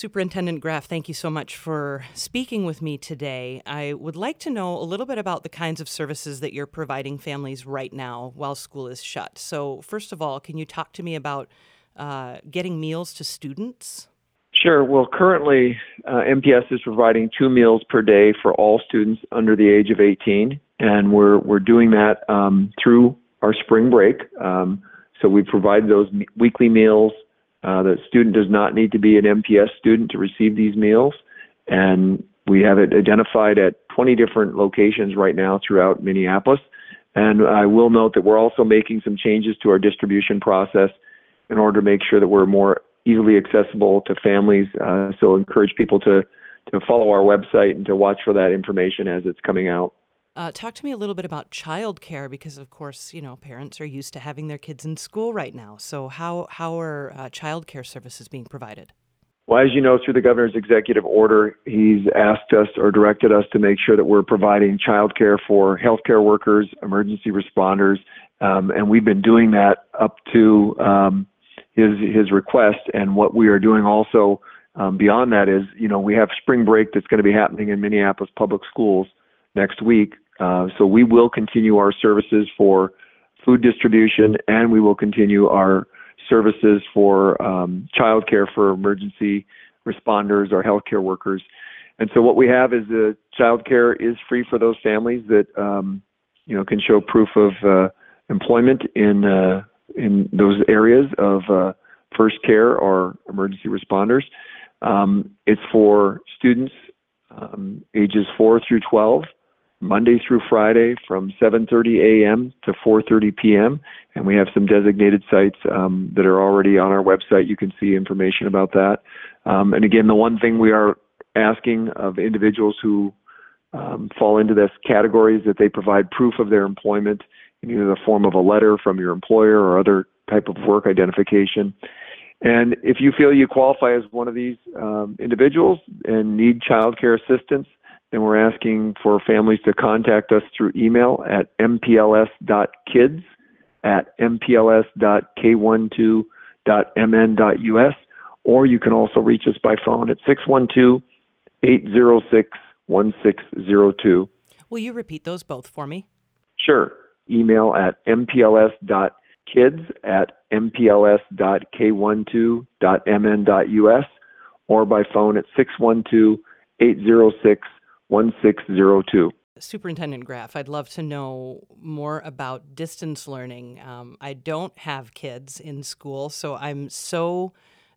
Superintendent Graff, thank you so much for speaking with me today. I would like to know a little bit about the kinds of services that you're providing families right now while school is shut. So first of all, can you talk to me about getting meals to students? Sure. Well, currently, MPS is providing 2 meals per day for all students under the age of 18, and we're doing that through our spring break. So we provide those weekly meals. The student does not need to be an MPS student to receive these meals, and we have it identified at 20 different locations right now throughout Minneapolis. And I will note that we're also making some changes to our distribution process in order to make sure that we're more easily accessible to families. So encourage people to follow our website and to watch for that information as it's coming out. Talk to me a little bit about childcare, because, of course, you know, parents are used to having their kids in school right now. So how are childcare services being provided? Well, as you know, through the governor's executive order, he's asked us or directed us to make sure that we're providing childcare for healthcare workers, emergency responders, and we've been doing that up to his request. And what we are doing also beyond that is, you know, we have spring break that's going to be happening in Minneapolis Public Schools next week. So we will continue our services for food distribution, and we will continue our services for childcare for emergency responders or healthcare workers. And so what we have is the childcare is free for those families that can show proof of employment in those areas of first care or emergency responders. It's for students ages 4 through 12. Monday through Friday from 7:30 a.m. to 4:30 p.m. And we have some designated sites that are already on our website. You can see information about that. And again, the one thing we are asking of individuals who fall into this category is that they provide proof of their employment in either the form of a letter from your employer or other type of work identification. And if you feel you qualify as one of these individuals and need childcare assistance, then we're asking for families to contact us through email at mpls.kids@mpls.k12.mn.us, or you can also reach us by phone at 612-806-1602. Will you repeat those both for me? Sure. Email at mpls.kids@mpls.k12.mn.us, or by phone at 612-806-1602. Superintendent Graff, I'd love to know more about distance learning. I don't have kids in school, so I'm so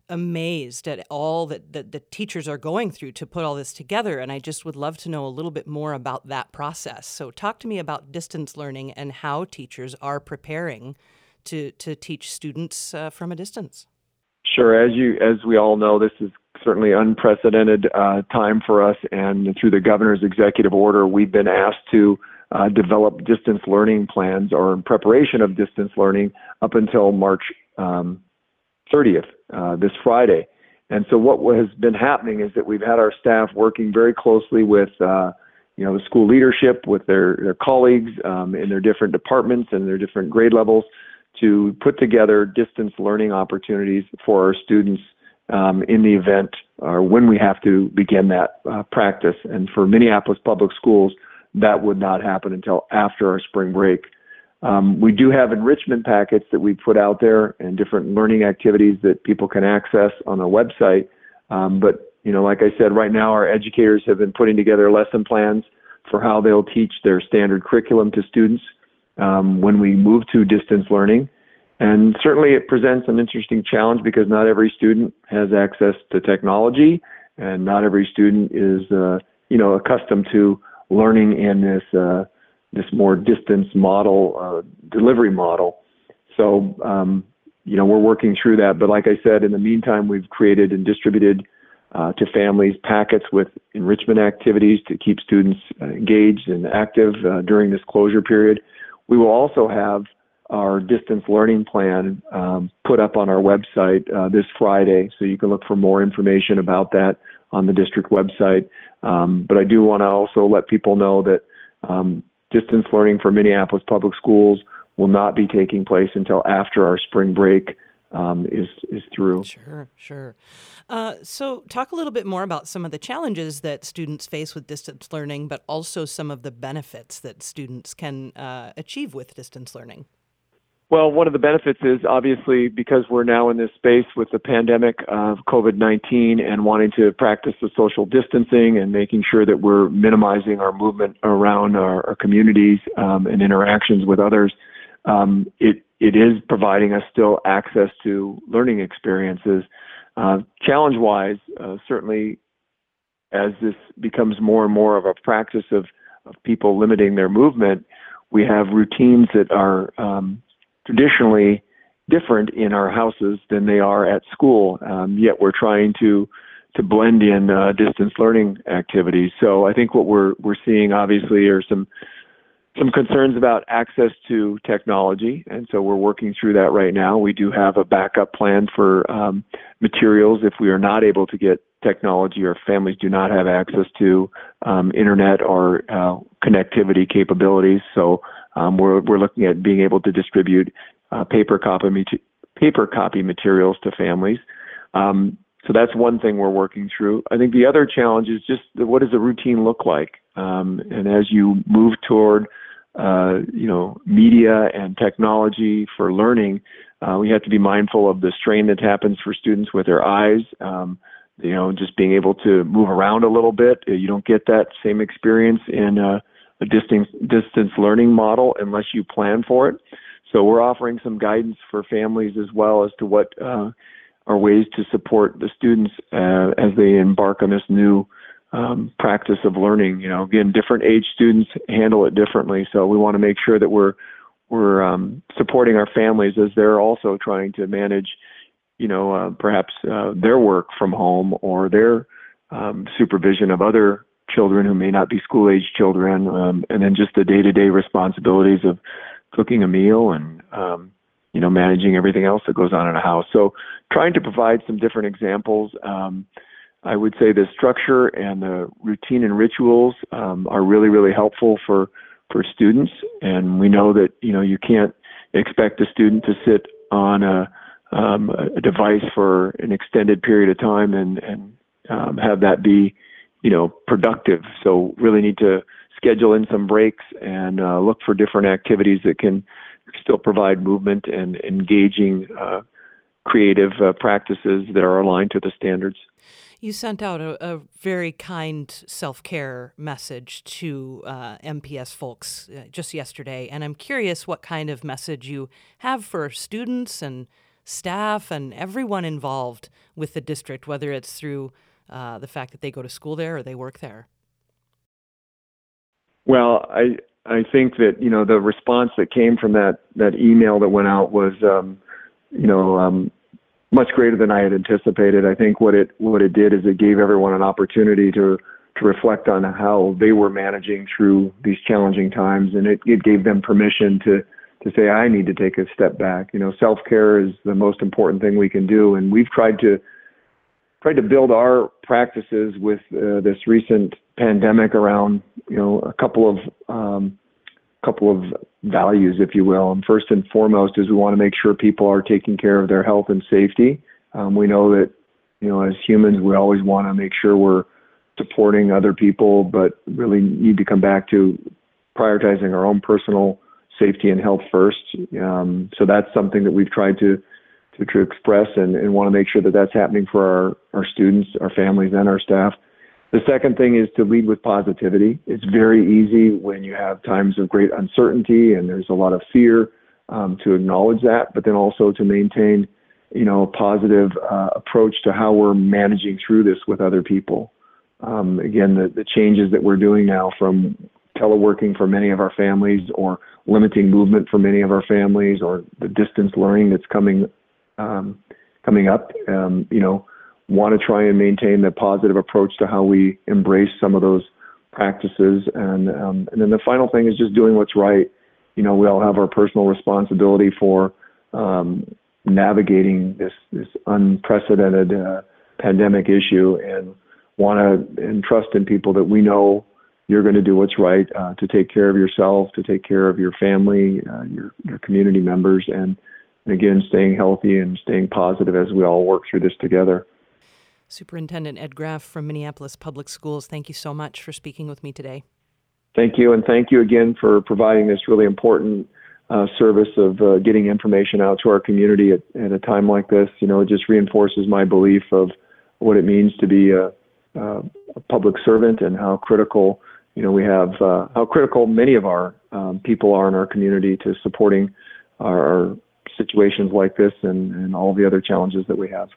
amazed at all that the teachers are going through to put all this together, and I just would love to know a little bit more about that process. So talk to me about distance learning and how teachers are preparing to teach students from a distance. Sure. As we all know, this is certainly unprecedented time for us, and through the governor's executive order, we've been asked to develop distance learning plans, or in preparation of distance learning, up until March 30th, this Friday. And so what has been happening is that we've had our staff working very closely with the school leadership, with their colleagues in their different departments and their different grade levels, to put together distance learning opportunities for our students in the event or when we have to begin that practice. And for Minneapolis Public Schools, that would not happen until after our spring break. We do have enrichment packets that we put out there and different learning activities that people can access on our website. But, you know, like I said, right now our educators have been putting together lesson plans for how they'll teach their standard curriculum to students when we move to distance learning. And certainly it presents an interesting challenge because not every student has access to technology, and not every student is, accustomed to learning in this more distance model, delivery model. So, we're working through that. But like I said, in the meantime, we've created and distributed to families packets with enrichment activities to keep students engaged and active during this closure period. We will also have our distance learning plan put up on our website this Friday, so you can look for more information about that on the district website. But I do want to also let people know that distance learning for Minneapolis Public Schools will not be taking place until after our spring break, is through. Sure. So talk a little bit more about some of the challenges that students face with distance learning, but also some of the benefits that students can achieve with distance learning. Well, one of the benefits is obviously because we're now in this space with the pandemic of COVID-19 and wanting to practice the social distancing and making sure that we're minimizing our movement around our communities and interactions with others, it is providing us still access to learning experiences. Challenge-wise, certainly as this becomes more and more of a practice of people limiting their movement, we have routines that are traditionally different in our houses than they are at school, yet we're trying to blend in distance learning activities. So I think what we're seeing obviously are some concerns about access to technology, and so we're working through that right now. We do have a backup plan for materials if we are not able to get technology or families do not have access to internet or connectivity capabilities. So we're looking at being able to distribute paper copy materials to families. So that's one thing we're working through. I think the other challenge is just what does the routine look like? And as you move toward media and technology for learning, we have to be mindful of the strain that happens for students with their eyes. Just being able to move around a little bit. You don't get that same experience in a distance learning model unless you plan for it. So we're offering some guidance for families as well as to what are ways to support the students as they embark on this new practice of learning. Again, different age students handle it differently. So we want to make sure that we're supporting our families as they're also trying to manage, perhaps their work from home or their supervision of other children who may not be school-age children, and then just the day-to-day responsibilities of cooking a meal and managing everything else that goes on in a house. So trying to provide some different examples. I would say the structure and the routine and rituals are really, really helpful for students. And we know that, you can't expect a student to sit on a device for an extended period of time and have that be, productive. So really need to schedule in some breaks and look for different activities that can still provide movement and engaging creative practices that are aligned to the standards. You sent out a very kind self-care message to MPS folks just yesterday, and I'm curious what kind of message you have for students and staff and everyone involved with the district, whether it's through the fact that they go to school there or they work there. Well, I think that, the response that came from that email that went out was, much greater than I had anticipated. I think what it did is it gave everyone an opportunity to reflect on how they were managing through these challenging times. And it gave them permission to say, I need to take a step back. Self-care is the most important thing we can do. And we've tried to build our practices with this recent pandemic around, a couple of values, if you will. And first and foremost is we want to make sure people are taking care of their health and safety. We know that, as humans, we always want to make sure we're supporting other people, but really need to come back to prioritizing our own personal safety and health first. So that's something that we've tried to express and want to make sure that that's happening for our students, our families, and our staff. The second thing is to lead with positivity. It's very easy when you have times of great uncertainty and there's a lot of fear to acknowledge that, but then also to maintain, a positive approach to how we're managing through this with other people. Again, the changes that we're doing now from teleworking for many of our families or limiting movement for many of our families or the distance learning that's coming up, want to try and maintain the positive approach to how we embrace some of those practices. And then the final thing is just doing what's right. We all have our personal responsibility for navigating this unprecedented pandemic issue and want to entrust in people that we know you're going to do what's right to take care of yourself, to take care of your family, your community members, and and again, staying healthy and staying positive as we all work through this together. Superintendent Ed Graff from Minneapolis Public Schools, thank you so much for speaking with me today. Thank you, and thank you again for providing this really important service of getting information out to our community at a time like this. You know, it just reinforces my belief of what it means to be a public servant and how critical, you know, we have, how critical many of our people are in our community to supporting our situations like this and all the other challenges that we have.